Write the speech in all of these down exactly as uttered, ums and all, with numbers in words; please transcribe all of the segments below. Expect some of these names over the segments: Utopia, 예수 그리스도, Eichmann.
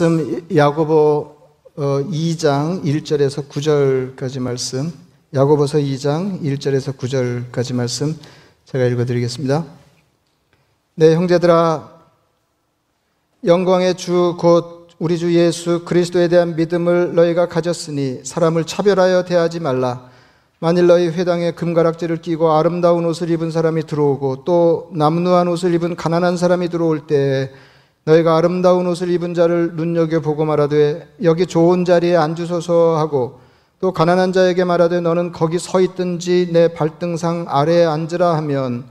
말씀 야고보 이 장 일 절에서 구 절까지 말씀, 야고보서 이 장 일 절에서 구 절까지 말씀 제가 읽어드리겠습니다. 네, 형제들아, 영광의 주 곧 우리 주 예수 그리스도에 대한 믿음을 너희가 가졌으니 사람을 차별하여 대하지 말라. 만일 너희 회당에 금가락지를 끼고 아름다운 옷을 입은 사람이 들어오고 또 남루한 옷을 입은 가난한 사람이 들어올 때에 너희가 아름다운 옷을 입은 자를 눈여겨보고 말하되 여기 좋은 자리에 앉으소서 하고, 또 가난한 자에게 말하되 너는 거기 서 있든지 내 발등상 아래에 앉으라 하면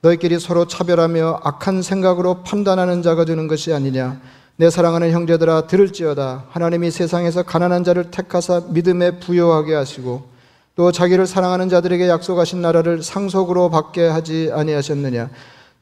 너희끼리 서로 차별하며 악한 생각으로 판단하는 자가 되는 것이 아니냐. 내 사랑하는 형제들아, 들을지어다. 하나님이 세상에서 가난한 자를 택하사 믿음에 부요하게 하시고 또 자기를 사랑하는 자들에게 약속하신 나라를 상속으로 받게 하지 아니하셨느냐.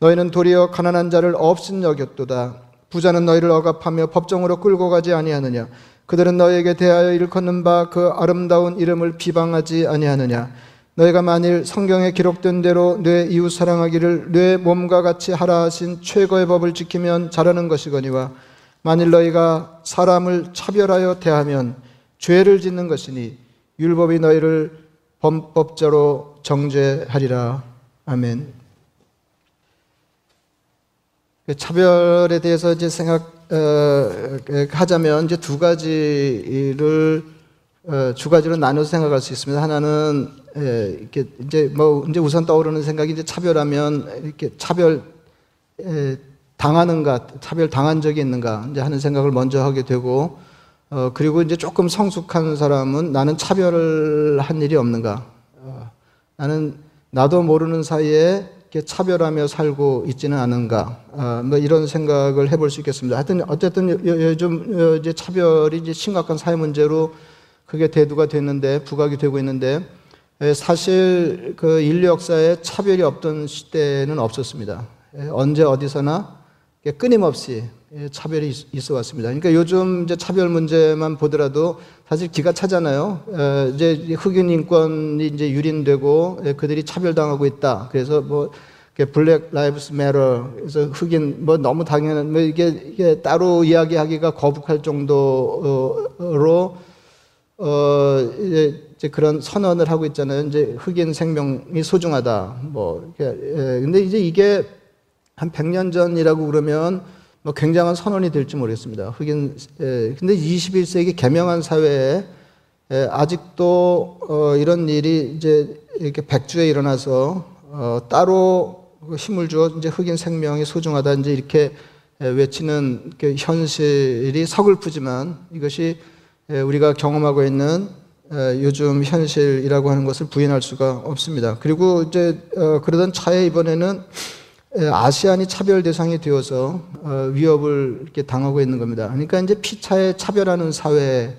너희는 도리어 가난한 자를 없인 여겼도다. 부자는 너희를 억압하며 법정으로 끌고 가지 아니하느냐. 그들은 너희에게 대하여 일컫는 바 그 아름다운 이름을 비방하지 아니하느냐. 너희가 만일 성경에 기록된 대로 내 이웃 사랑하기를 내 몸과 같이 하라 하신 최고의 법을 지키면 잘하는 것이거니와, 만일 너희가 사람을 차별하여 대하면 죄를 짓는 것이니 율법이 너희를 범법자로 정죄하리라. 아멘. 차별에 대해서 이제 생각하자면 이제 두 가지를 두 가지로 나눠서 생각할 수 있습니다. 하나는 이렇게 이제 뭐 이제 우선 떠오르는 생각이 이제 차별하면 이렇게 차별 당하는가, 차별 당한 적이 있는가 이제 하는 생각을 먼저 하게 되고, 그리고 이제 조금 성숙한 사람은 나는 차별을 한 일이 없는가, 나는 나도 모르는 사이에 차별하며 살고 있지는 않은가, 아, 뭐 이런 생각을 해볼 수 있겠습니다. 하여튼 어쨌든 요즘 이제 차별이 이제 심각한 사회 문제로 그게 대두가 됐는데, 부각이 되고 있는데, 사실 그 인류 역사에 차별이 없던 시대는 없었습니다. 언제 어디서나 끊임없이 차별이 있어 왔습니다. 그러니까 요즘 이제 차별 문제만 보더라도 사실 기가 차잖아요. 이제 흑인 인권이 이제 유린되고 그들이 차별당하고 있다. 그래서 뭐 블랙 라이브스 매터, 그래서 흑인 뭐 너무 당연한 뭐 이게, 이게 따로 이야기하기가 거북할 정도로 어 이제 그런 선언을 하고 있잖아요. 이제 흑인 생명이 소중하다. 뭐 근데 이제 이게 한 백 년 전이라고 그러면 뭐 굉장한 선언이 될지 모르겠습니다. 흑인, 예, 근데 이십일 세기 개명한 사회에 예, 아직도 어, 이런 일이 이제 이렇게 백주에 일어나서 어, 따로 힘을 주어 이제 흑인 생명이 소중하다 이제 이렇게 예, 외치는 이렇게 현실이 서글프지만, 이것이 예, 우리가 경험하고 있는 예, 요즘 현실이라고 하는 것을 부인할 수가 없습니다. 그리고 이제 어, 그러던 차에 이번에는 아시안이 차별 대상이 되어서 위협을 이렇게 당하고 있는 겁니다. 그러니까 이제 피차에 차별하는 사회,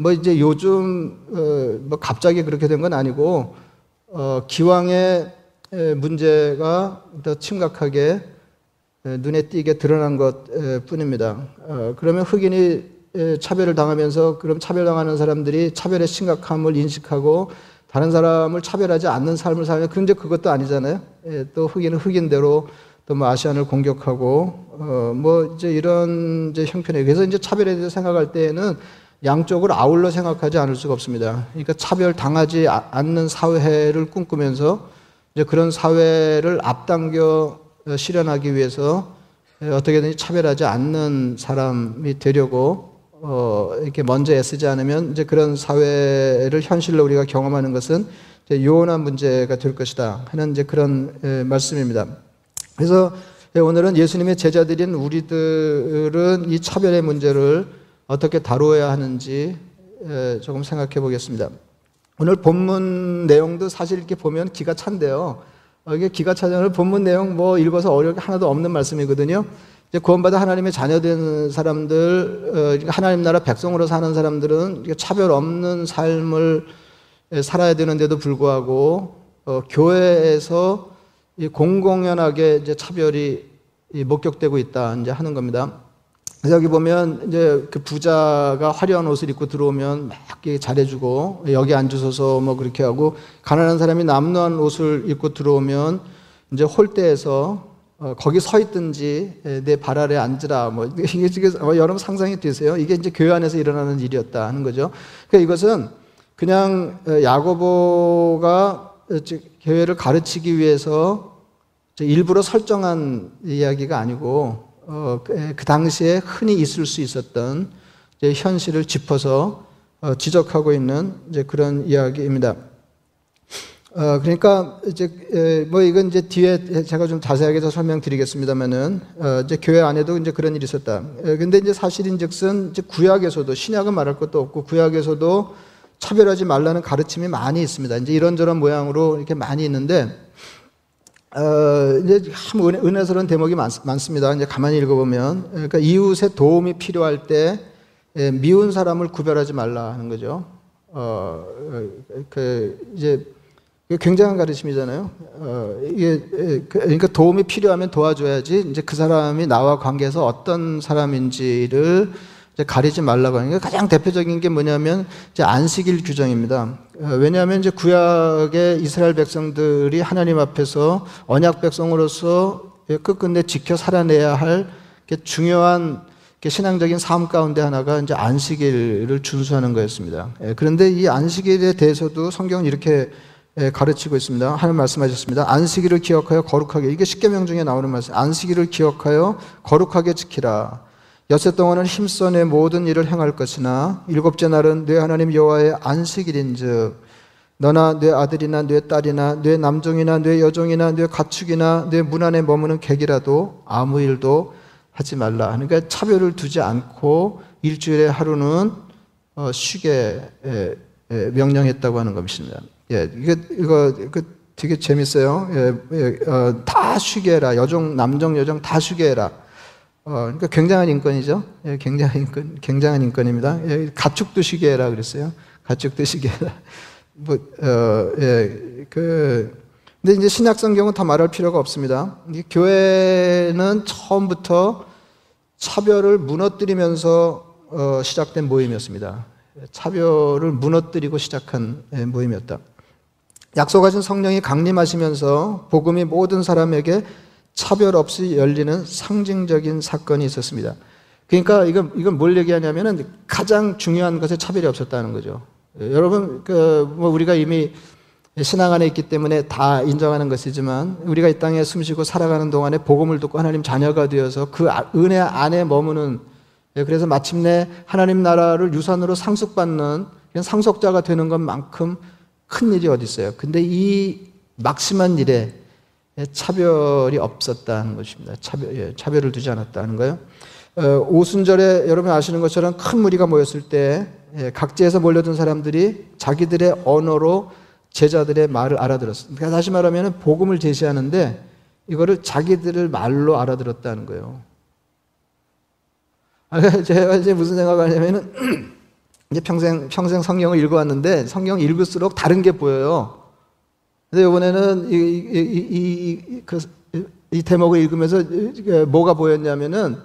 뭐 이제 요즘 뭐 갑자기 그렇게 된 건 아니고 기왕의 문제가 더 심각하게 눈에 띄게 드러난 것 뿐입니다. 그러면 흑인이 차별을 당하면서 그럼 차별당하는 사람들이 차별의 심각함을 인식하고 다른 사람을 차별하지 않는 삶을 살면, 그런데 그것도 아니잖아요. 예, 또 흑인은 흑인대로 또 뭐 아시안을 공격하고, 어, 뭐 이제 이런 이제 형편에, 그래서 이제 차별에 대해서 생각할 때에는 양쪽을 아울러 생각하지 않을 수가 없습니다. 그러니까 차별 당하지 아, 않는 사회를 꿈꾸면서 이제 그런 사회를 앞당겨 실현하기 위해서 어떻게든지 차별하지 않는 사람이 되려고 어, 이렇게 먼저 애쓰지 않으면 이제 그런 사회를 현실로 우리가 경험하는 것은 이제 요원한 문제가 될 것이다 하는 이제 그런 예, 말씀입니다. 그래서 예, 오늘은 예수님의 제자들인 우리들은 이 차별의 문제를 어떻게 다루어야 하는지 예, 조금 생각해 보겠습니다. 오늘 본문 내용도 사실 이렇게 보면 기가 찬데요. 어, 이게 기가 차잖아요. 본문 내용 뭐 읽어서 어려울 게 하나도 없는 말씀이거든요. 구원받아 하나님의 자녀된 사람들, 하나님 나라 백성으로 사는 사람들은 차별 없는 삶을 살아야 되는데도 불구하고 교회에서 공공연하게 이제 차별이 목격되고 있다 이제 하는 겁니다. 그래서 여기 보면 이제 그 부자가 화려한 옷을 입고 들어오면 막 잘해주고 여기 앉으소서 뭐 그렇게 하고, 가난한 사람이 남루한 옷을 입고 들어오면 이제 홀대해서 어, 거기 서 있든지 내 발 아래 앉으라, 뭐 이게 지금 여러분 상상이 되세요? 이게 이제 교회 안에서 일어나는 일이었다 하는 거죠. 그러니까 이것은 그냥 야고보가 교회를 가르치기 위해서 일부러 설정한 이야기가 아니고 어, 그 당시에 흔히 있을 수 있었던 이제 현실을 짚어서 어, 지적하고 있는 이제 그런 이야기입니다. 어, 그러니까 이제 뭐 이건 이제 뒤에 제가 좀 자세하게 설명드리겠습니다만은 어, 이제 교회 안에도 이제 그런 일이 있었다. 그런데 이제 사실인즉슨 이제 구약에서도, 신약은 말할 것도 없고 구약에서도 차별하지 말라는 가르침이 많이 있습니다. 이제 이런저런 모양으로 이렇게 많이 있는데. 어, 이제 참 은혜, 은혜스러운 대목이 많, 많습니다. 이제 가만히 읽어보면. 그러니까 이웃의 도움이 필요할 때, 예, 미운 사람을 구별하지 말라 하는 거죠. 어, 그, 이제, 굉장한 가르침이잖아요. 어, 이게, 그러니까 도움이 필요하면 도와줘야지, 이제 그 사람이 나와 관계해서 어떤 사람인지를 이제 가리지 말라고 하는 게 가장 대표적인 게 뭐냐면, 이제 안식일 규정입니다. 왜냐하면 이제 구약의 이스라엘 백성들이 하나님 앞에서 언약 백성으로서 끝끝내 지켜 살아내야 할 중요한 신앙적인 삶 가운데 하나가 이제 안식일을 준수하는 거였습니다. 그런데 이 안식일에 대해서도 성경은 이렇게 가르치고 있습니다. 하나님 말씀하셨습니다. 안식일을 기억하여 거룩하게, 이게 십계명 중에 나오는 말씀, 안식일을 기억하여 거룩하게 지키라. 여섯 동안은 힘써 내 모든 일을 행할 것이나 일곱째 날은 내 하나님 여호와의 안식일인즉 너나 내 아들이나 내 딸이나 내 남종이나 내 여종이나 내 가축이나 내 문 안에 머무는 객이라도 아무 일도 하지 말라. 그러니까 차별을 두지 않고 일주일에 하루는 쉬게 명령했다고 하는 것입니다. 예, 이거 이거 되게 재밌어요. 예, 예, 어, 다 쉬게 해라. 여종, 남종, 여종 다 쉬게 해라. 어, 그러니까 굉장한 인권이죠. 예, 굉장한 인권, 굉장한 인권입니다. 예, 가축도 쉬게 해라 그랬어요. 가축도 쉬게 해라. 뭐, 어, 예, 그, 근데 이제 신약성경은 다 말할 필요가 없습니다. 이 교회는 처음부터 차별을 무너뜨리면서 어, 시작된 모임이었습니다. 차별을 무너뜨리고 시작한 모임이었다. 약속하신 성령이 강림하시면서 복음이 모든 사람에게 차별 없이 열리는 상징적인 사건이 있었습니다. 그러니까 이건, 이건 뭘 얘기하냐면은 가장 중요한 것에 차별이 없었다는 거죠. 여러분, 그, 뭐, 우리가 이미 신앙 안에 있기 때문에 다 인정하는 것이지만 우리가 이 땅에 숨 쉬고 살아가는 동안에 복음을 듣고 하나님 자녀가 되어서 그 은혜 안에 머무는, 그래서 마침내 하나님 나라를 유산으로 상속받는 그런 상속자가 되는 것만큼 큰 일이 어디 있어요. 근데 이 막심한 일에 차별이 없었다는 것입니다. 차별, 예, 차별을 두지 않았다는 거예요. 어, 오순절에 여러분 아시는 것처럼 큰 무리가 모였을 때 예, 각지에서 몰려든 사람들이 자기들의 언어로 제자들의 말을 알아들었습니다. 그러니까 다시 말하면 복음을 제시하는데 이거를 자기들의 말로 알아들었다는 거예요. 제가 이제 무슨 생각하냐면은 이제 평생 평생 성경을 읽어왔는데 성경 읽을수록 다른 게 보여요. 근데 이번에는 이, 이, 이, 이, 그, 이 대목을 읽으면서 뭐가 보였냐면은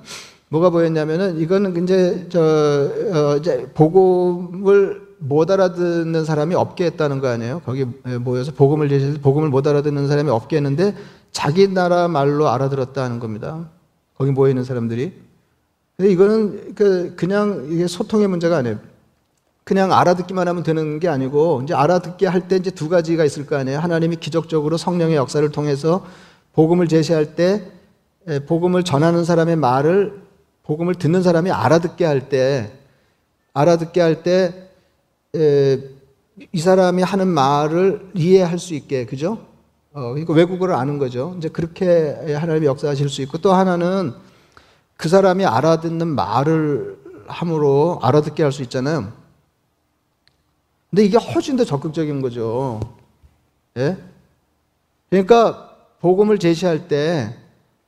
뭐가 보였냐면은 이거는 이제 저 어, 이제 복음을 못 알아듣는 사람이 없게 했다는 거 아니에요? 거기 모여서 복음을 제시해서 복음을 못 알아듣는 사람이 없게 했는데 자기 나라 말로 알아들었다는 겁니다. 거기 모여 있는 사람들이. 근데 이거는 그 그냥 이게 소통의 문제가 아니에요. 그냥 알아듣기만 하면 되는 게 아니고, 이제 알아듣게 할 때 이제 두 가지가 있을 거 아니에요. 하나님이 기적적으로 성령의 역사를 통해서 복음을 제시할 때, 복음을 전하는 사람의 말을, 복음을 듣는 사람이 알아듣게 할 때, 알아듣게 할 때, 에, 이 사람이 하는 말을 이해할 수 있게, 그죠? 어, 그러니까 외국어를 아는 거죠. 이제 그렇게 하나님이 역사하실 수 있고, 또 하나는 그 사람이 알아듣는 말을 함으로 알아듣게 할 수 있잖아요. 근데 이게 훨씬 더 적극적인 거죠. 예? 그러니까 복음을 제시할 때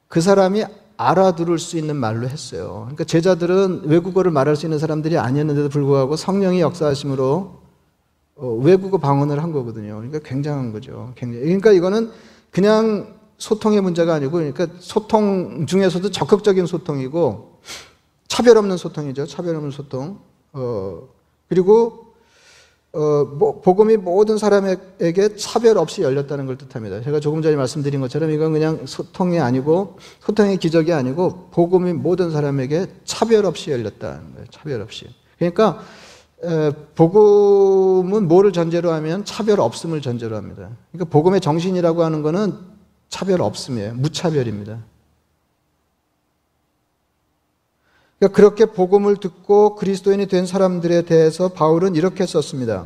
그 사람이 알아들을 수 있는 말로 했어요. 그러니까 제자들은 외국어를 말할 수 있는 사람들이 아니었는데도 불구하고 성령이 역사하심으로 외국어 방언을 한 거거든요. 그러니까 굉장한 거죠. 굉장히. 그러니까 이거는 그냥 소통의 문제가 아니고, 그러니까 소통 중에서도 적극적인 소통이고 차별 없는 소통이죠. 차별 없는 소통. 어, 그리고 어, 뭐, 복음이 모든 사람에게 차별 없이 열렸다는 걸 뜻합니다. 제가 조금 전에 말씀드린 것처럼 이건 그냥 소통이 아니고, 소통의 기적이 아니고 복음이 모든 사람에게 차별 없이 열렸다는 거예요. 차별 없이. 그러니까 에, 복음은 뭐를 전제로 하면 차별 없음을 전제로 합니다. 그러니까 복음의 정신이라고 하는 거는 차별 없음이에요. 무차별입니다. 그렇게 복음을 듣고 그리스도인이 된 사람들에 대해서 바울은 이렇게 썼습니다.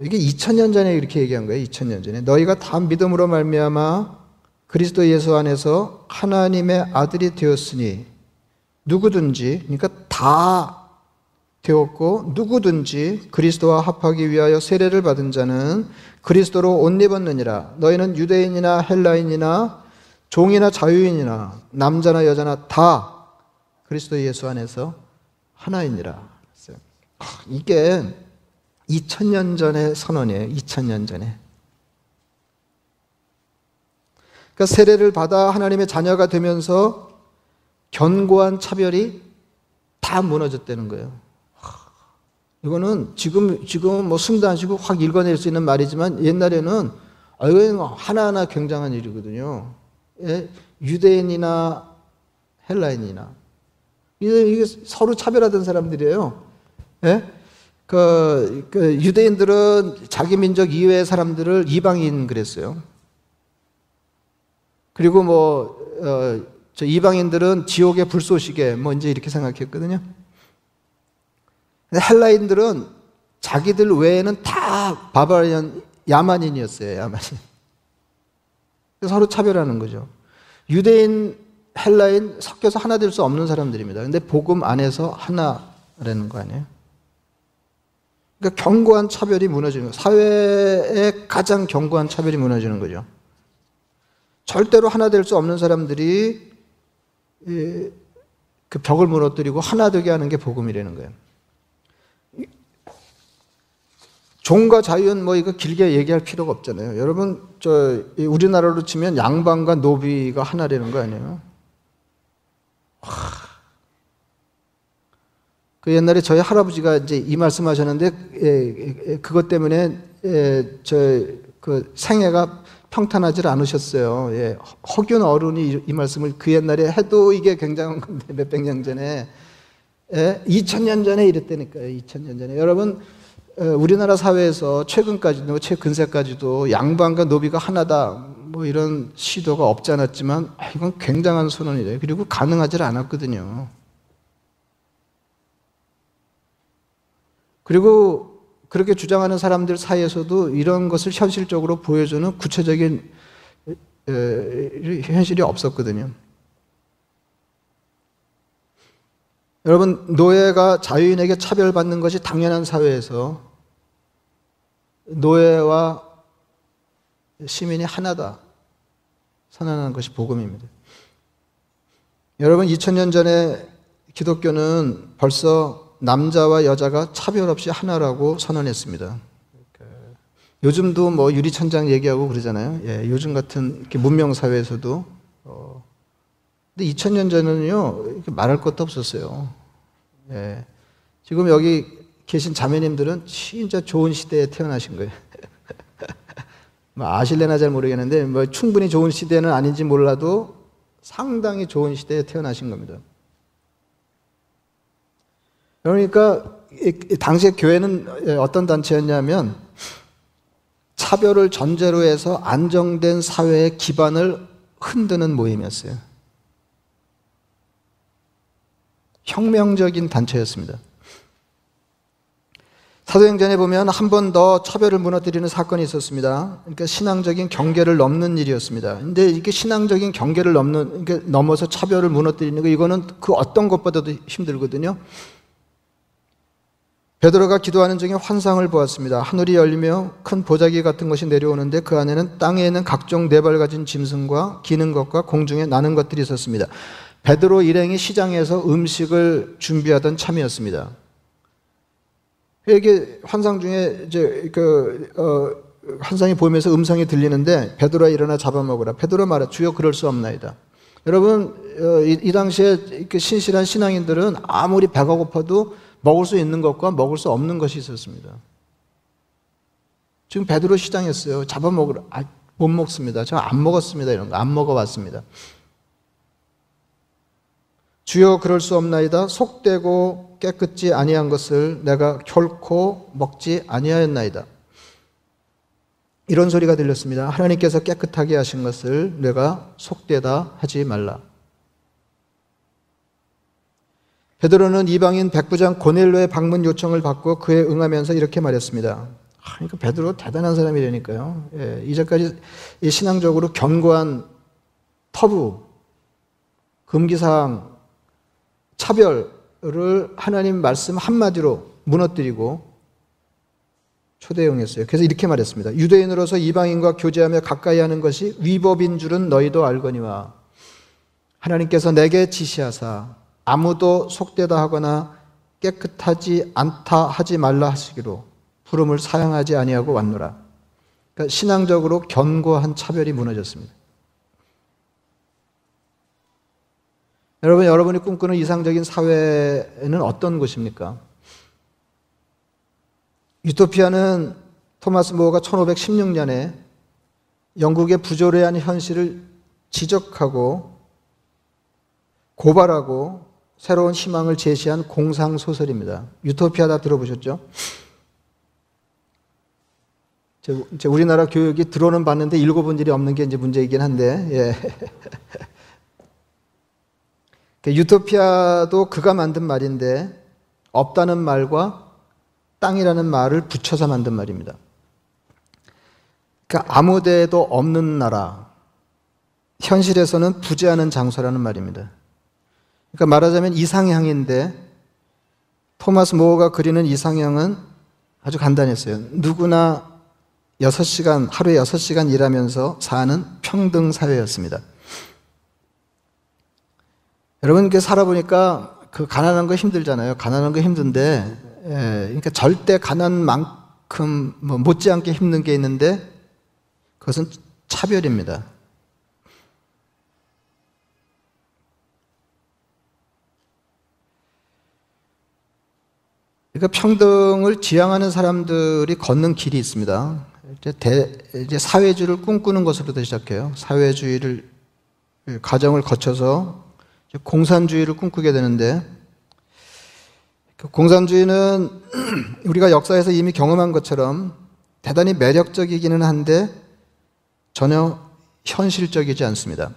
이게 이천 년 전에 이렇게 얘기한 거예요. 이천 년 전에 너희가 다 믿음으로 말미암아 그리스도 예수 안에서 하나님의 아들이 되었으니 누구든지, 그러니까 다 되었고, 누구든지 그리스도와 합하기 위하여 세례를 받은 자는 그리스도로 옷 입었느니라. 너희는 유대인이나 헬라인이나 종이나 자유인이나 남자나 여자나 다 그리스도 예수 안에서 하나이니라. 이게 이천 년 전의 선언이에요. 이천 년 전에. 그러니까 세례를 받아 하나님의 자녀가 되면서 견고한 차별이 다 무너졌다는 거예요. 이거는 지금, 지금 뭐 숨도 안 쉬고 확 읽어낼 수 있는 말이지만 옛날에는 하나하나 굉장한 일이거든요. 유대인이나 헬라인이나. 이게 서로 차별하던 사람들이에요. 예? 그, 그, 유대인들은 자기 민족 이외의 사람들을 이방인 그랬어요. 그리고 뭐, 어, 저 이방인들은 지옥의 불쏘시개, 뭐, 이제 이렇게 생각했거든요. 근데 헬라인들은 자기들 외에는 다 바바리안, 야만인이었어요, 야만인. 서로 차별하는 거죠. 유대인, 헬라인 섞여서 하나 될 수 없는 사람들입니다. 근데 복음 안에서 하나라는 거 아니에요? 그러니까 견고한 차별이 무너지는 거예요. 사회의 가장 견고한 차별이 무너지는 거죠. 절대로 하나 될 수 없는 사람들이 그 벽을 무너뜨리고 하나 되게 하는 게 복음이라는 거예요. 종과 자유는 뭐 이거 길게 얘기할 필요가 없잖아요. 여러분, 저 우리나라로 치면 양반과 노비가 하나라는 거 아니에요? 와. 그 옛날에 저희 할아버지가 이제 이 말씀하셨는데, 예, 예, 그것 때문에 예, 저 그 생애가 평탄하지 않으셨어요. 예, 허균 어른이 이, 이 말씀을 그 옛날에 해도 이게 굉장한 건데 몇백 년 전에, 예, 이천 년 전에 이랬다니까요. 이천 년 전에 여러분. 우리나라 사회에서 최근까지도, 최근세까지도 양반과 노비가 하나다 뭐 이런 시도가 없지 않았지만 이건 굉장한 선언이래요. 그리고 가능하지 않았거든요. 그리고 그렇게 주장하는 사람들 사이에서도 이런 것을 현실적으로 보여주는 구체적인 현실이 없었거든요. 여러분, 노예가 자유인에게 차별받는 것이 당연한 사회에서 노예와 시민이 하나다 선언하는 것이 복음입니다. 여러분, 이천 년 전에 기독교는 벌써 남자와 여자가 차별 없이 하나라고 선언했습니다. 요즘도 뭐 유리천장 얘기하고 그러잖아요. 예, 요즘 같은 이렇게 문명사회에서도. 어, 근데 이천 년 전에는요, 이렇게 말할 것도 없었어요. 예. 지금 여기 계신 자매님들은 진짜 좋은 시대에 태어나신 거예요. 뭐 아실래나 잘 모르겠는데, 뭐 충분히 좋은 시대는 아닌지 몰라도 상당히 좋은 시대에 태어나신 겁니다. 그러니까, 당시에 교회는 어떤 단체였냐면, 차별을 전제로 해서 안정된 사회의 기반을 흔드는 모임이었어요. 혁명적인 단체였습니다. 사도행전에 보면 한 번 더 차별을 무너뜨리는 사건이 있었습니다. 그러니까 신앙적인 경계를 넘는 일이었습니다. 그런데 이게 신앙적인 경계를 넘는, 그러니까 넘어서 차별을 무너뜨리는 거, 이거는 그 어떤 것보다도 힘들거든요. 베드로가 기도하는 중에 환상을 보았습니다. 하늘이 열리며 큰 보자기 같은 것이 내려오는데 그 안에는 땅에 있는 각종 네 발 가진 짐승과 기는 것과 공중에 나는 것들이 있었습니다. 베드로 일행이 시장에서 음식을 준비하던 참이었습니다. 이게 환상 중에 이제 그 어 환상이 보이면서 음성이 들리는데 베드로야 일어나 잡아먹으라. 베드로 말하라. 주여 그럴 수 없나이다. 여러분, 어, 이, 이 당시에 이렇게 신실한 신앙인들은 아무리 배가 고파도 먹을 수 있는 것과 먹을 수 없는 것이 있었습니다. 지금 베드로 시장이었어요. 잡아먹으라. 아, 못 먹습니다. 저 안 먹었습니다. 이런 거 안 먹어봤습니다. 주여 그럴 수 없나이다. 속되고 깨끗지 아니한 것을 내가 결코 먹지 아니하였나이다. 이런 소리가 들렸습니다. 하나님께서 깨끗하게 하신 것을 내가 속되다 하지 말라. 베드로는 이방인 백부장 고넬료의 방문 요청을 받고 그에 응하면서 이렇게 말했습니다. 그러니까 베드로 대단한 사람이라니까요. 예, 이제까지 신앙적으로 견고한 터부, 금기사항, 차별을 하나님 말씀 한마디로 무너뜨리고 초대응했어요. 그래서 이렇게 말했습니다. 유대인으로서 이방인과 교제하며 가까이 하는 것이 위법인 줄은 너희도 알거니와 하나님께서 내게 지시하사 아무도 속되다 하거나 깨끗하지 않다 하지 말라 하시기로 부름을 사양하지 아니하고 왔노라. 그러니까 신앙적으로 견고한 차별이 무너졌습니다. 여러분, 여러분이 꿈꾸는 이상적인 사회는 어떤 곳입니까? 유토피아는 토마스 모어가 천오백십육 년에 영국의 부조리한 현실을 지적하고 고발하고 새로운 희망을 제시한 공상소설입니다. 유토피아 다 들어보셨죠? 제 우리나라 교육이 들어는 봤는데 읽어본 일이 없는 게 이제 문제이긴 한데, 예. 유토피아도 그가 만든 말인데 없다는 말과 땅이라는 말을 붙여서 만든 말입니다. 그러니까 아무 데에도 없는 나라, 현실에서는 부재하는 장소라는 말입니다. 그러니까 말하자면 이상향인데 토마스 모어가 그리는 이상향은 아주 간단했어요. 누구나 여섯 시간, 하루에 여섯 시간 일하면서 사는 평등 사회였습니다. 여러분, 이렇게 살아보니까 그 가난한 거 힘들잖아요. 가난한 거 힘든데, 예, 그러니까 절대 가난만큼 뭐 못지않게 힘든 게 있는데, 그것은 차별입니다. 그러니까 평등을 지향하는 사람들이 걷는 길이 있습니다. 이제, 대, 이제 사회주의를 꿈꾸는 것으로부터 시작해요. 사회주의를 과정을 거쳐서 공산주의를 꿈꾸게 되는데, 공산주의는 우리가 역사에서 이미 경험한 것처럼 대단히 매력적이기는 한데 전혀 현실적이지 않습니다.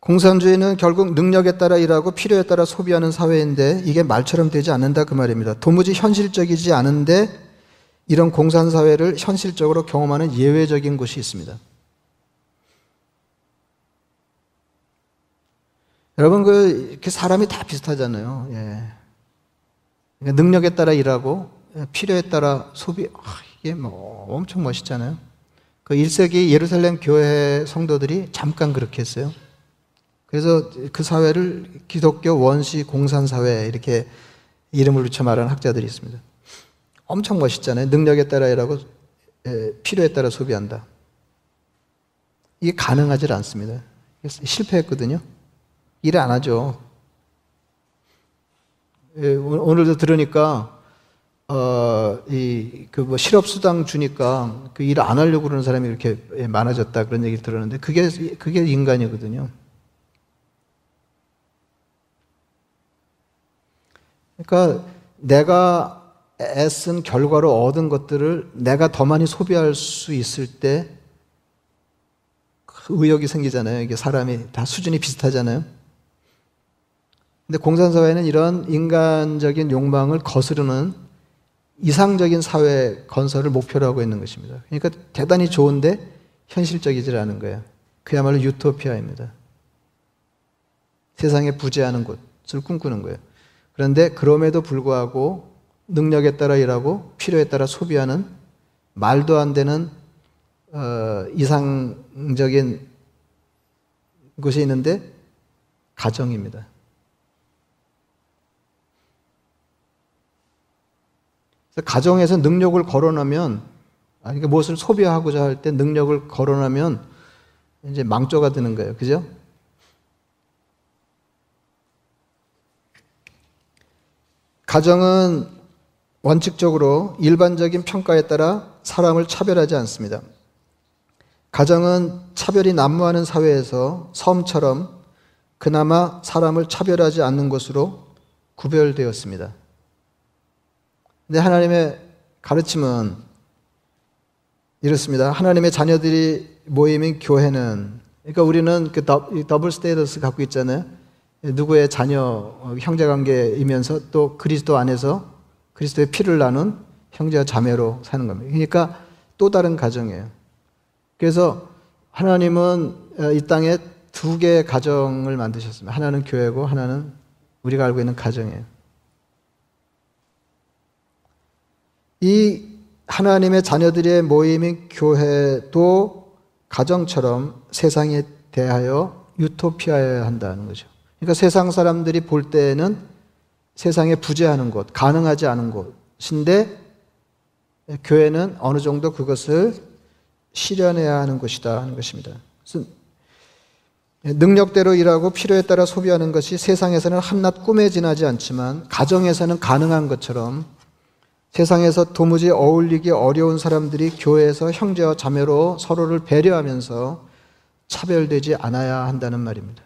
공산주의는 결국 능력에 따라 일하고 필요에 따라 소비하는 사회인데 이게 말처럼 되지 않는다 그 말입니다. 도무지 현실적이지 않은데 이런 공산사회를 현실적으로 경험하는 예외적인 곳이 있습니다. 여러분, 그, 이렇게 사람이 다 비슷하잖아요. 예. 그러니까 능력에 따라 일하고, 필요에 따라 소비, 아, 이게 뭐 엄청 멋있잖아요. 그 일 세기 예루살렘 교회 성도들이 잠깐 그렇게 했어요. 그래서 그 사회를 기독교 원시 공산사회 이렇게 이름을 붙여 말하는 학자들이 있습니다. 엄청 멋있잖아요. 능력에 따라 일하고 필요에 따라 소비한다. 이게 가능하지 않습니다. 실패했거든요. 일 안 하죠. 예, 오늘도 들으니까 어, 이 그 뭐 실업수당 주니까 그 일 안 하려고 그러는 사람이 이렇게 많아졌다 그런 얘기를 들었는데 그게 그게 인간이거든요. 그러니까 내가 애쓴 결과로 얻은 것들을 내가 더 많이 소비할 수 있을 때 그 의욕이 생기잖아요. 이게 사람이 다 수준이 비슷하잖아요. 근데 공산사회는 이런 인간적인 욕망을 거스르는 이상적인 사회 건설을 목표로 하고 있는 것입니다. 그러니까 대단히 좋은데 현실적이지 않은 거예요. 그야말로 유토피아입니다. 세상에 부재하는 곳을 꿈꾸는 거예요. 그런데 그럼에도 불구하고 능력에 따라 일하고 필요에 따라 소비하는 말도 안 되는 어, 이상적인 곳이 있는데 가정입니다. 그래서 가정에서 능력을 걸어놓으면, 아니, 그러니까 무엇을 소비하고자 할 때 능력을 걸어놓으면 이제 망조가 드는 거예요. 그죠? 가정은 원칙적으로 일반적인 평가에 따라 사람을 차별하지 않습니다. 가정은 차별이 난무하는 사회에서 섬처럼 그나마 사람을 차별하지 않는 것으로 구별되었습니다. 그런데 하나님의 가르침은 이렇습니다. 하나님의 자녀들이 모이면 교회는, 그러니까 우리는 그 더블 스테이터스 갖고 있잖아요. 누구의 자녀, 형제관계이면서 또 그리스도 안에서 그리스도의 피를 나눈 형제와 자매로 사는 겁니다. 그러니까 또 다른 가정이에요. 그래서 하나님은 이 땅에 두 개의 가정을 만드셨습니다. 하나는 교회고 하나는 우리가 알고 있는 가정이에요. 이 하나님의 자녀들의 모임인 교회도 가정처럼 세상에 대하여 유토피아여야 한다는 거죠. 그러니까 세상 사람들이 볼 때에는 세상에 부재하는 곳, 가능하지 않은 곳인데 교회는 어느 정도 그것을 실현해야 하는 곳이다 하는 것입니다. 능력대로 일하고 필요에 따라 소비하는 것이 세상에서는 한낱 꿈에 지나지 않지만 가정에서는 가능한 것처럼 세상에서 도무지 어울리기 어려운 사람들이 교회에서 형제와 자매로 서로를 배려하면서 차별되지 않아야 한다는 말입니다.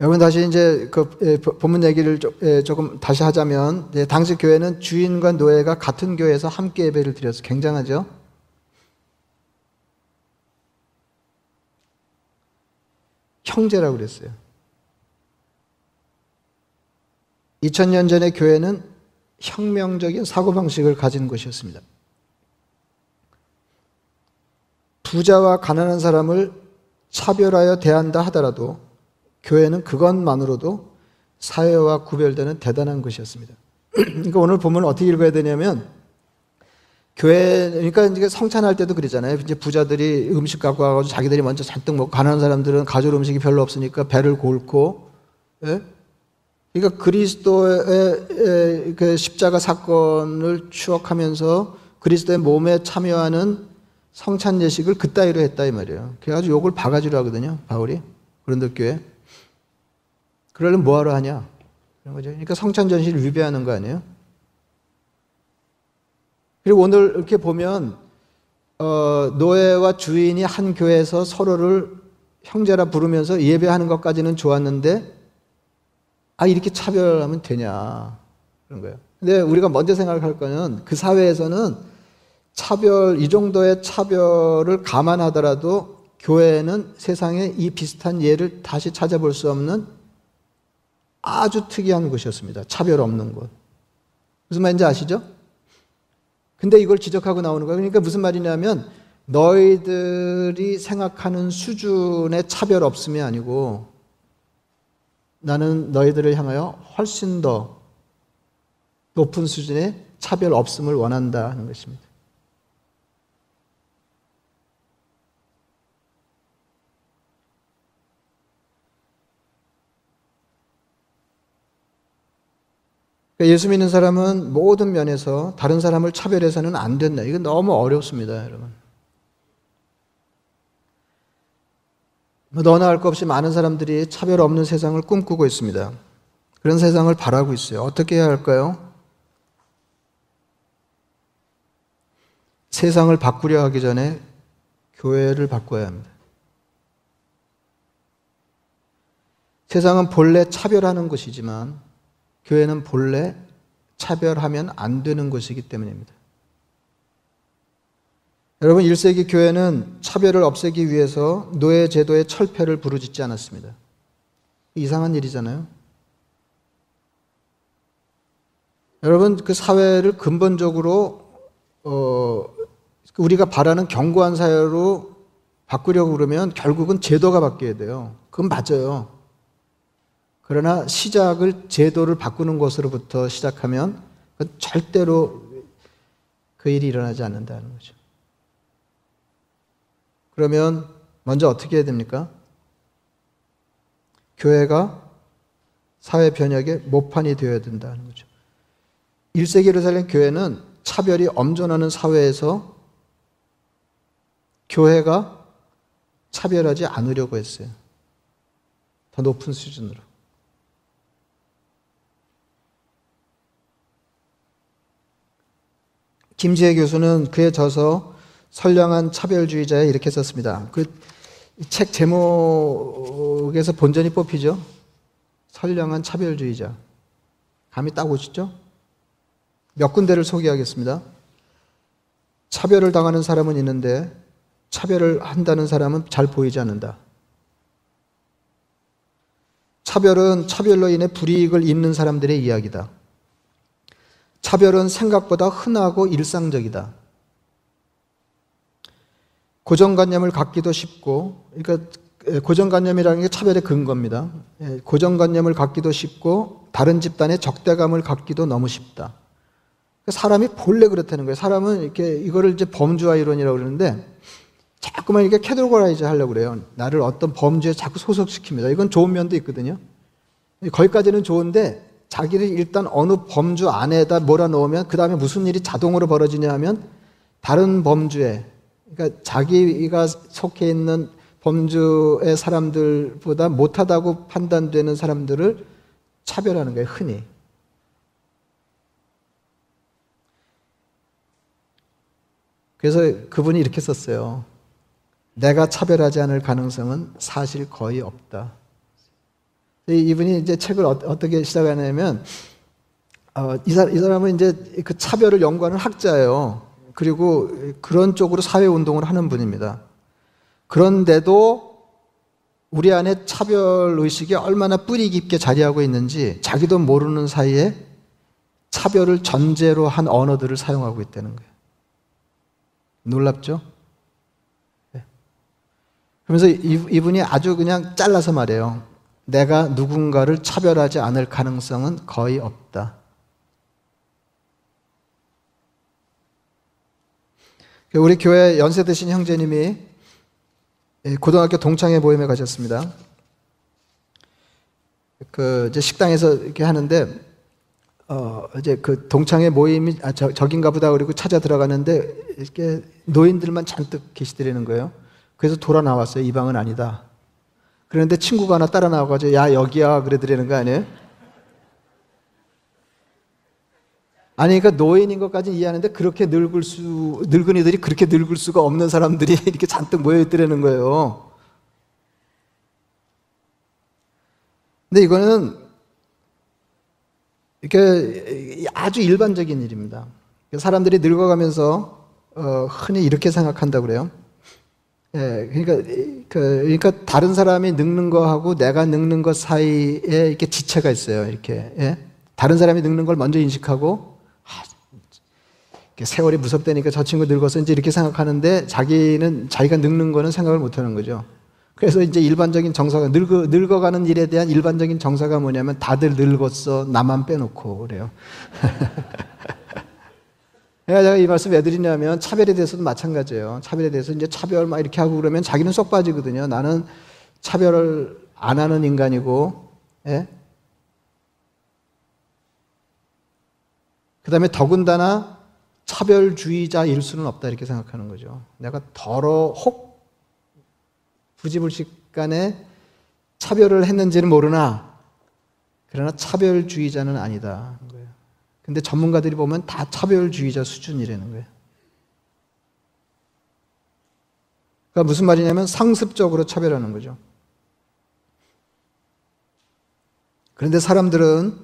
여러분, 다시 이제 그 본문 얘기를 조금 다시 하자면, 당시 교회는 주인과 노예가 같은 교회에서 함께 예배를 드려서 굉장하죠. 형제라고 그랬어요. 이천 년 전의 교회는 혁명적인 사고방식을 가진 곳이었습니다. 부자와 가난한 사람을 차별하여 대한다 하더라도 교회는 그것만으로도 사회와 구별되는 대단한 것이었습니다. 그러니까 오늘 보면 어떻게 읽어야 되냐면, 교회, 그러니까 이제 성찬할 때도 그러잖아요. 이제 부자들이 음식 갖고 와가지고 자기들이 먼저 잔뜩 먹고, 가난한 사람들은 가져올 음식이 별로 없으니까 배를 골고, 예? 그러니까 그리스도의 그 십자가 사건을 추억하면서 그리스도의 몸에 참여하는 성찬 예식을 그따위로 했다 이 말이에요. 그래가지고 요걸 바가지로 하거든요, 바울이. 그런데 교회 그러려면 뭐하러 하냐 이런 거죠. 그러니까 성찬 전시를 위배하는 거 아니에요. 그리고 오늘 이렇게 보면 어, 노예와 주인이 한 교회에서 서로를 형제라 부르면서 예배하는 것까지는 좋았는데, 아 이렇게 차별하면 되냐 그런 거예요. 근데 우리가 먼저 생각할 거는 그 사회에서는 차별, 이 정도의 차별을 감안하더라도 교회는 세상에 이 비슷한 예를 다시 찾아볼 수 없는 아주 특이한 곳이었습니다. 차별 없는 곳. 무슨 말인지 아시죠? 근데 이걸 지적하고 나오는 거예요. 그러니까 무슨 말이냐면, 너희들이 생각하는 수준의 차별 없음이 아니고 나는 너희들을 향하여 훨씬 더 높은 수준의 차별 없음을 원한다 하는 것입니다. 예수 믿는 사람은 모든 면에서 다른 사람을 차별해서는 안 된다. 이건 너무 어렵습니다, 여러분. 뭐 너나 할 것 없이 많은 사람들이 차별 없는 세상을 꿈꾸고 있습니다. 그런 세상을 바라고 있어요. 어떻게 해야 할까요? 세상을 바꾸려 하기 전에 교회를 바꿔야 합니다. 세상은 본래 차별하는 곳이지만 교회는 본래 차별하면 안 되는 것이기 때문입니다. 여러분, 일 세기 교회는 차별을 없애기 위해서 노예 제도의 철폐를 부르짖지 않았습니다. 이상한 일이잖아요. 여러분, 그 사회를 근본적으로 어, 우리가 바라는 견고한 사회로 바꾸려고 그러면 결국은 제도가 바뀌어야 돼요. 그건 맞아요. 그러나 시작을 제도를 바꾸는 것으로부터 시작하면 그건 절대로 그 일이 일어나지 않는다는 거죠. 그러면 먼저 어떻게 해야 됩니까? 교회가 사회 변혁의 모판이 되어야 된다는 거죠. 일 세기 예루살렘 교회는 차별이 엄존하는 사회에서 교회가 차별하지 않으려고 했어요. 더 높은 수준으로. 김지혜 교수는 그의 저서 선량한 차별주의자에 이렇게 썼습니다. 그 책 제목에서 본전이 뽑히죠. 선량한 차별주의자. 감이 딱 오시죠? 몇 군데를 소개하겠습니다. 차별을 당하는 사람은 있는데 차별을 한다는 사람은 잘 보이지 않는다. 차별은 차별로 인해 불이익을 입는 사람들의 이야기다. 차별은 생각보다 흔하고 일상적이다. 고정관념을 갖기도 쉽고, 그러니까 고정관념이라는 게 차별의 근거입니다. 고정관념을 갖기도 쉽고 다른 집단의 적대감을 갖기도 너무 쉽다. 사람이 본래 그렇다는 거예요. 사람은 이렇게 이거를 이제 범주화 이론이라고 그러는데 자꾸만 이렇게 캐테고라이즈 하려고 그래요. 나를 어떤 범주에 자꾸 소속시킵니다. 이건 좋은 면도 있거든요. 거기까지는 좋은데 자기를 일단 어느 범주 안에다 몰아넣으면 그 다음에 무슨 일이 자동으로 벌어지냐 하면 다른 범주에, 그러니까 자기가 속해 있는 범주의 사람들보다 못하다고 판단되는 사람들을 차별하는 거예요, 흔히. 그래서 그분이 이렇게 썼어요. 내가 차별하지 않을 가능성은 사실 거의 없다. 이분이 이제 책을 어떻게 시작하냐면, 어, 이 사람은 이제 그 차별을 연구하는 학자예요. 그리고 그런 쪽으로 사회운동을 하는 분입니다. 그런데도 우리 안에 차별의식이 얼마나 뿌리 깊게 자리하고 있는지 자기도 모르는 사이에 차별을 전제로 한 언어들을 사용하고 있다는 거예요. 놀랍죠? 그러면서 이분이 아주 그냥 잘라서 말해요. 내가 누군가를 차별하지 않을 가능성은 거의 없다. 우리 교회 연세 드신 형제님이 고등학교 동창회 모임에 가셨습니다. 그 이제 식당에서 이렇게 하는데 어 이제 그 동창회 모임이 아 저, 저긴가 보다 그리고 찾아 들어가는데 이렇게 노인들만 잔뜩 계시더라는 거예요. 그래서 돌아 나왔어요. 이 방은 아니다. 그런데 친구가 하나 따라 나와가지고 야 여기야 그래드리는 거 아니에요? 아니 그러니까 노인인 것까지는 이해하는데 그렇게 늙을 수 늙은이들이 그렇게 늙을 수가 없는 사람들이 이렇게 잔뜩 모여있더라는 거예요. 근데 이거는 이렇게 아주 일반적인 일입니다. 사람들이 늙어가면서 어, 흔히 이렇게 생각한다고 그래요. 예, 그러니까, 그, 그러니까 다른 사람이 늙는 거하고 내가 늙는 것 사이에 이렇게 지체가 있어요. 이렇게, 예? 다른 사람이 늙는 걸 먼저 인식하고, 아, 세월이 무섭다니까 저 친구 늙어서 이제 이렇게 생각하는데 자기는, 자기가 늙는 거는 생각을 못 하는 거죠. 그래서 이제 일반적인 정서가, 늙어, 늙어가는 일에 대한 일반적인 정서가 뭐냐면 다들 늙었어. 나만 빼놓고 그래요. 제가 이 말씀 왜 드리냐면 차별에 대해서도 마찬가지예요. 차별에 대해서 이제 차별 막 이렇게 하고 그러면 자기는 쏙 빠지거든요. 나는 차별을 안 하는 인간이고, 예? 그 다음에 더군다나 차별주의자일 수는 없다 이렇게 생각하는 거죠. 내가 더러 혹 부지불식간에 차별을 했는지는 모르나 그러나 차별주의자는 아니다. 근데 전문가들이 보면 다 차별주의자 수준이라는 거예요. 그러니까 무슨 말이냐면 상습적으로 차별하는 거죠. 그런데 사람들은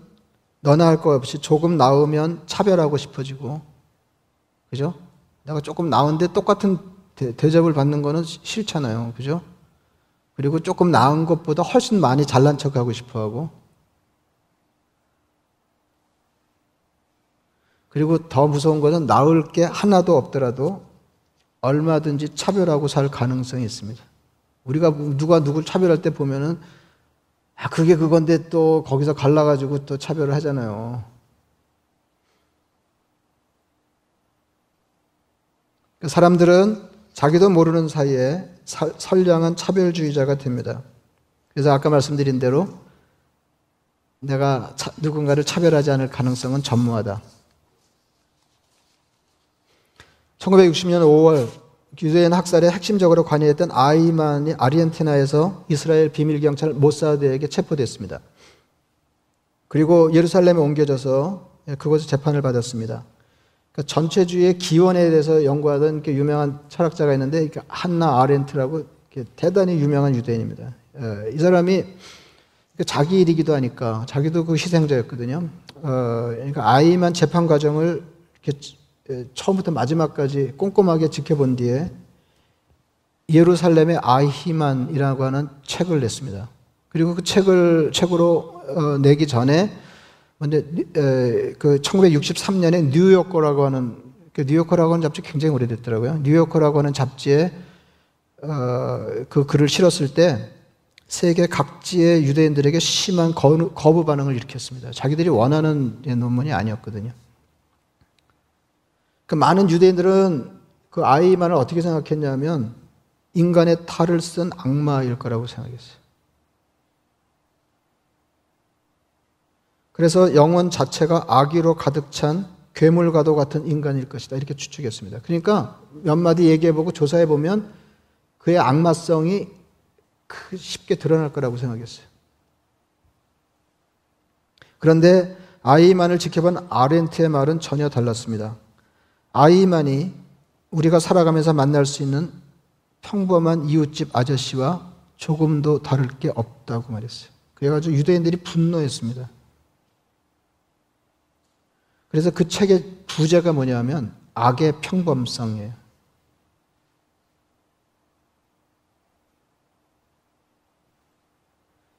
너나 할 것 없이 조금 나으면 차별하고 싶어지고, 그죠? 내가 조금 나은데 똑같은 대, 대접을 받는 거는 싫잖아요. 그죠? 그리고 조금 나은 것보다 훨씬 많이 잘난 척하고 싶어 하고, 그리고 더 무서운 것은 나을 게 하나도 없더라도 얼마든지 차별하고 살 가능성이 있습니다. 우리가 누가 누굴 차별할 때 보면은 아 그게 그건데 또 거기서 갈라가지고 또 차별을 하잖아요. 사람들은 자기도 모르는 사이에 사, 선량한 차별주의자가 됩니다. 그래서 아까 말씀드린 대로 내가 차, 누군가를 차별하지 않을 가능성은 전무하다. 천구백육십 년 오월 유대인 학살에 핵심적으로 관여했던 아이만이 아르헨티나에서 이스라엘 비밀경찰 모사드에게 체포됐습니다. 그리고 예루살렘에 옮겨져서 그곳에서 재판을 받았습니다. 전체주의의 기원에 대해서 연구하던 유명한 철학자가 있는데 한나 아렌트라고 대단히 유명한 유대인입니다. 이 사람이 자기 일이기도 하니까 자기도 그 희생자였거든요. 그러니까 아이만 재판 과정을 이렇게 처음부터 마지막까지 꼼꼼하게 지켜본 뒤에 예루살렘의 아이히만이라고 하는 책을 냈습니다. 그리고 그 책을 책으로 내기 전에 먼저 그 천구백육십삼 년에 뉴요커라고 하는 뉴요커라고 하는 잡지 굉장히 오래됐더라고요. 뉴요커라고 하는 잡지에 그 글을 실었을 때 세계 각지의 유대인들에게 심한 거부 반응을 일으켰습니다. 자기들이 원하는 논문이 아니었거든요. 그 많은 유대인들은 그 아이만을 어떻게 생각했냐면 인간의 탈을 쓴 악마일 거라고 생각했어요. 그래서 영혼 자체가 악의로 가득 찬 괴물과도 같은 인간일 것이다. 이렇게 추측했습니다. 그러니까 몇 마디 얘기해보고 조사해보면 그의 악마성이 쉽게 드러날 거라고 생각했어요. 그런데 아이만을 지켜본 아렌트의 말은 전혀 달랐습니다. 아이만이 우리가 살아가면서 만날 수 있는 평범한 이웃집 아저씨와 조금도 다를 게 없다고 말했어요. 그래가지고 유대인들이 분노했습니다. 그래서 그 책의 부제가 뭐냐면 악의 평범성이에요.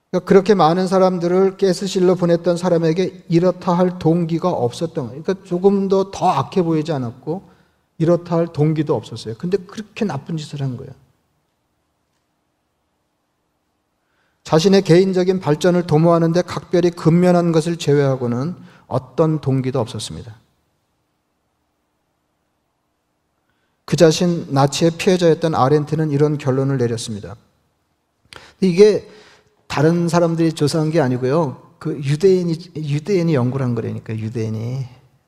그러니까 그렇게 많은 사람들을 가스실로 보냈던 사람에게 이렇다 할 동기가 없었던 거예요. 그러니까 조금 더 더 악해 보이지 않았고 이렇다 할 동기도 없었어요. 근데 그렇게 나쁜 짓을 한 거예요. 자신의 개인적인 발전을 도모하는 데 각별히 근면한 것을 제외하고는 어떤 동기도 없었습니다. 그 자신 나치의 피해자였던 아렌트는 이런 결론을 내렸습니다. 이게 다른 사람들이 조사한 게 아니고요. 그 유대인이 유대인이 연구를 한 거라니까 유대인이.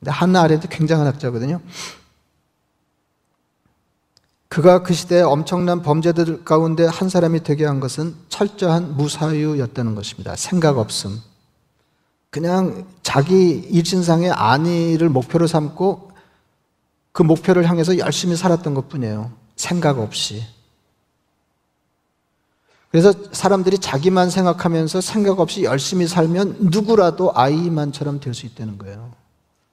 근데 한나 아렌트 굉장한 학자거든요. 그가 그 시대의 엄청난 범죄들 가운데 한 사람이 되게 한 것은 철저한 무사유였다는 것입니다. 생각 없음. 그냥 자기 일신상의 안위를 목표로 삼고 그 목표를 향해서 열심히 살았던 것뿐이에요. 생각 없이. 그래서 사람들이 자기만 생각하면서 생각 없이 열심히 살면 누구라도 아이만처럼 될 수 있다는 거예요.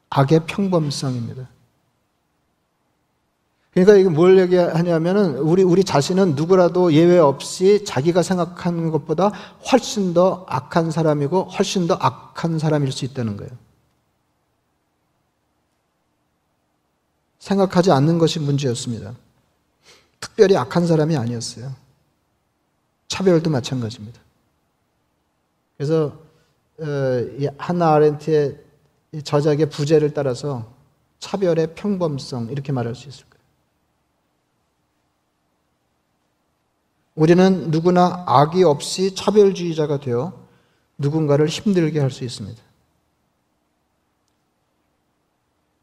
악의 평범성입니다. 그러니까 이게 뭘 얘기하냐면은 우리 우리 자신은 누구라도 예외 없이 자기가 생각하는 것보다 훨씬 더 악한 사람이고 훨씬 더 악한 사람일 수 있다는 거예요. 생각하지 않는 것이 문제였습니다. 특별히 악한 사람이 아니었어요. 차별도 마찬가지입니다. 그래서 이 한나 아렌트의 이 저작의 부제를 따라서 차별의 평범성 이렇게 말할 수 있을 거예요. 우리는 누구나 악의 없이 차별주의자가 되어 누군가를 힘들게 할 수 있습니다.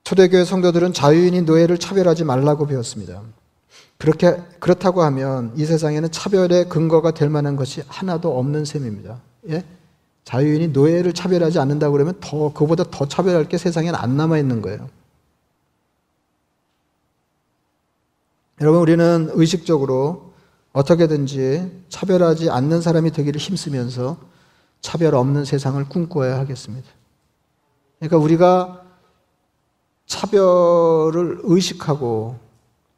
초대교회 성도들은 자유인이 노예를 차별하지 말라고 배웠습니다. 그렇게, 그렇다고 하면 이 세상에는 차별의 근거가 될 만한 것이 하나도 없는 셈입니다. 예? 자유인이 노예를 차별하지 않는다고 그러면 더, 그보다 더 차별할 게 세상에는 안 남아있는 거예요. 여러분, 우리는 의식적으로 어떻게든지 차별하지 않는 사람이 되기를 힘쓰면서 차별 없는 세상을 꿈꿔야 하겠습니다. 그러니까 우리가 차별을 의식하고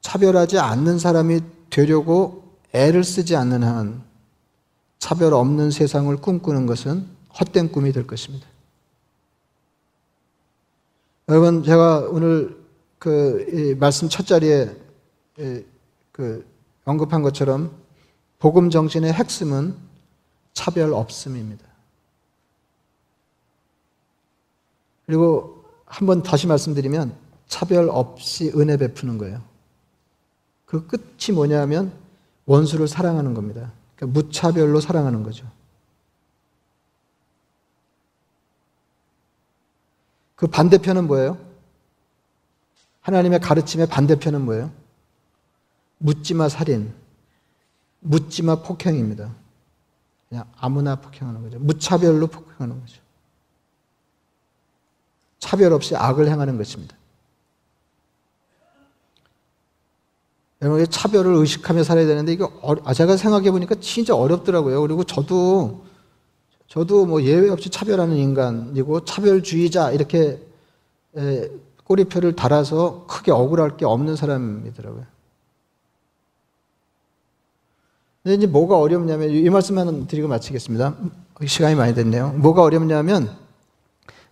차별하지 않는 사람이 되려고 애를 쓰지 않는 한 차별 없는 세상을 꿈꾸는 것은 헛된 꿈이 될 것입니다. 여러분, 제가 오늘 그 말씀 첫 자리에 그 언급한 것처럼 복음 정신의 핵심은 차별 없음입니다. 그리고 한번 다시 말씀드리면 차별 없이 은혜 베푸는 거예요. 그 끝이 뭐냐면 원수를 사랑하는 겁니다. 그러니까 무차별로 사랑하는 거죠. 그 반대편은 뭐예요? 하나님의 가르침의 반대편은 뭐예요? 묻지마 살인, 묻지마 폭행입니다. 그냥 아무나 폭행하는 거죠. 무차별로 폭행하는 거죠. 차별 없이 악을 행하는 것입니다. 여러분, 차별을 의식하며 살아야 되는데 이게 어, 제가 생각해 보니까 진짜 어렵더라고요. 그리고 저도 저도 뭐 예외 없이 차별하는 인간이고 차별주의자 이렇게 에, 꼬리표를 달아서 크게 억울할 게 없는 사람이더라고요. 근데 이제 뭐가 어렵냐면 이 말씀만 드리고 마치겠습니다. 시간이 많이 됐네요. 뭐가 어렵냐면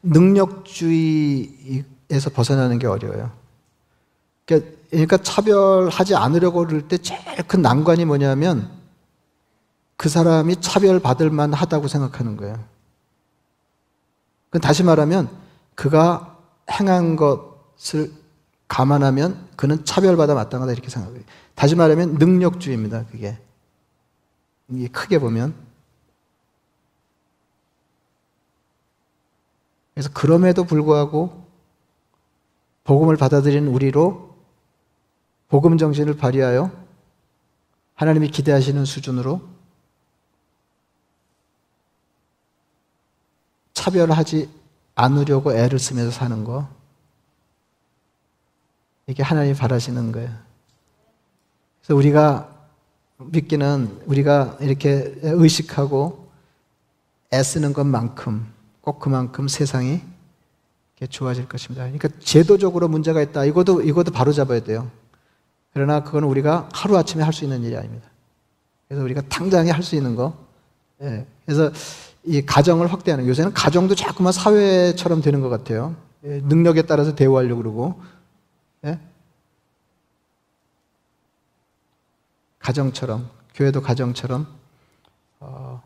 능력주의에서 벗어나는 게 어려워요. 그러니까 차별하지 않으려고 그럴 때 제일 큰 난관이 뭐냐면 그 사람이 차별받을 만하다고 생각하는 거예요. 다시 말하면 그가 행한 것을 감안하면 그는 차별받아 마땅하다 이렇게 생각해요. 다시 말하면 능력주의입니다. 그게 이게 크게 보면. 그래서 그럼에도 불구하고 복음을 받아들인 우리로 복음 정신을 발휘하여 하나님이 기대하시는 수준으로 차별하지 않으려고 애를 쓰면서 사는 거, 이게 하나님이 바라시는 거예요. 그래서 우리가 믿기는, 우리가 이렇게 의식하고 애쓰는 것만큼 꼭 그만큼 세상이 좋아질 것입니다. 그러니까 제도적으로 문제가 있다, 이것도 이것도 바로 잡아야 돼요. 그러나 그건 우리가 하루아침에 할 수 있는 일이 아닙니다. 그래서 우리가 당장에 할 수 있는 거, 예. 그래서 이 가정을 확대하는, 요새는 가정도 자꾸만 사회처럼 되는 것 같아요. 예, 능력에 따라서 대우하려고 그러고, 예? 가정처럼, 교회도 가정처럼, 어,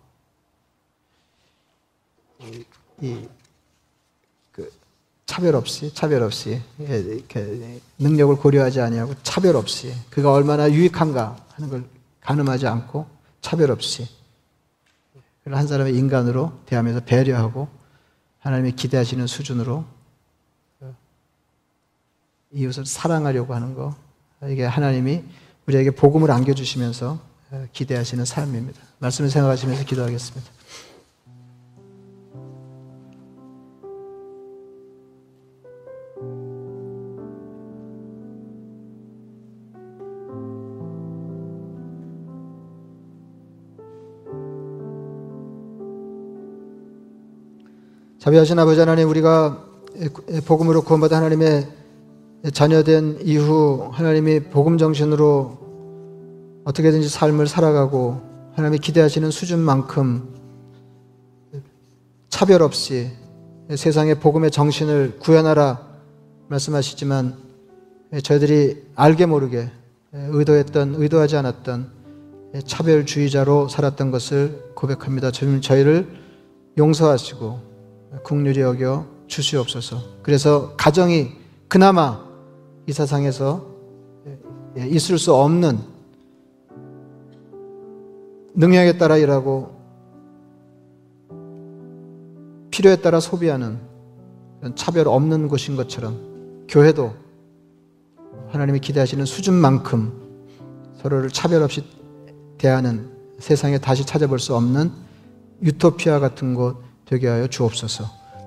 이, 그, 차별 없이, 차별 없이, 예, 이렇게 능력을 고려하지 아니하고 차별 없이, 그가 얼마나 유익한가 하는 걸 가늠하지 않고 차별 없이, 한 사람의 인간으로 대하면서 배려하고 하나님이 기대하시는 수준으로 이웃을 사랑하려고 하는 거, 이게 하나님이 우리에게 복음을 안겨주시면서 기대하시는 삶입니다. 말씀을 생각하시면서 기도하겠습니다. 자비하신 아버지 하나님, 우리가 복음으로 구원받아 하나님의 자녀된 이후 하나님이 복음 정신으로 어떻게든지 삶을 살아가고 하나님이 기대하시는 수준만큼 차별 없이 세상의 복음의 정신을 구현하라 말씀하시지만, 저희들이 알게 모르게 의도했던, 의도하지 않았던 차별주의자로 살았던 것을 고백합니다. 주님, 저희를 용서하시고 긍휼히 여겨 주시옵소서. 그래서 가정이 그나마 이 세상에서 있을 수 없는 능력에 따라 일하고 필요에 따라 소비하는 차별 없는 곳인 것처럼 교회도 하나님이 기대하시는 수준만큼 서로를 차별 없이 대하는, 세상에 다시 찾아볼 수 없는 유토피아 같은 곳 되게 하여 주옵소서.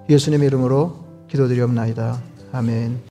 예수님의 이름으로 기도드리옵나이다. 아멘.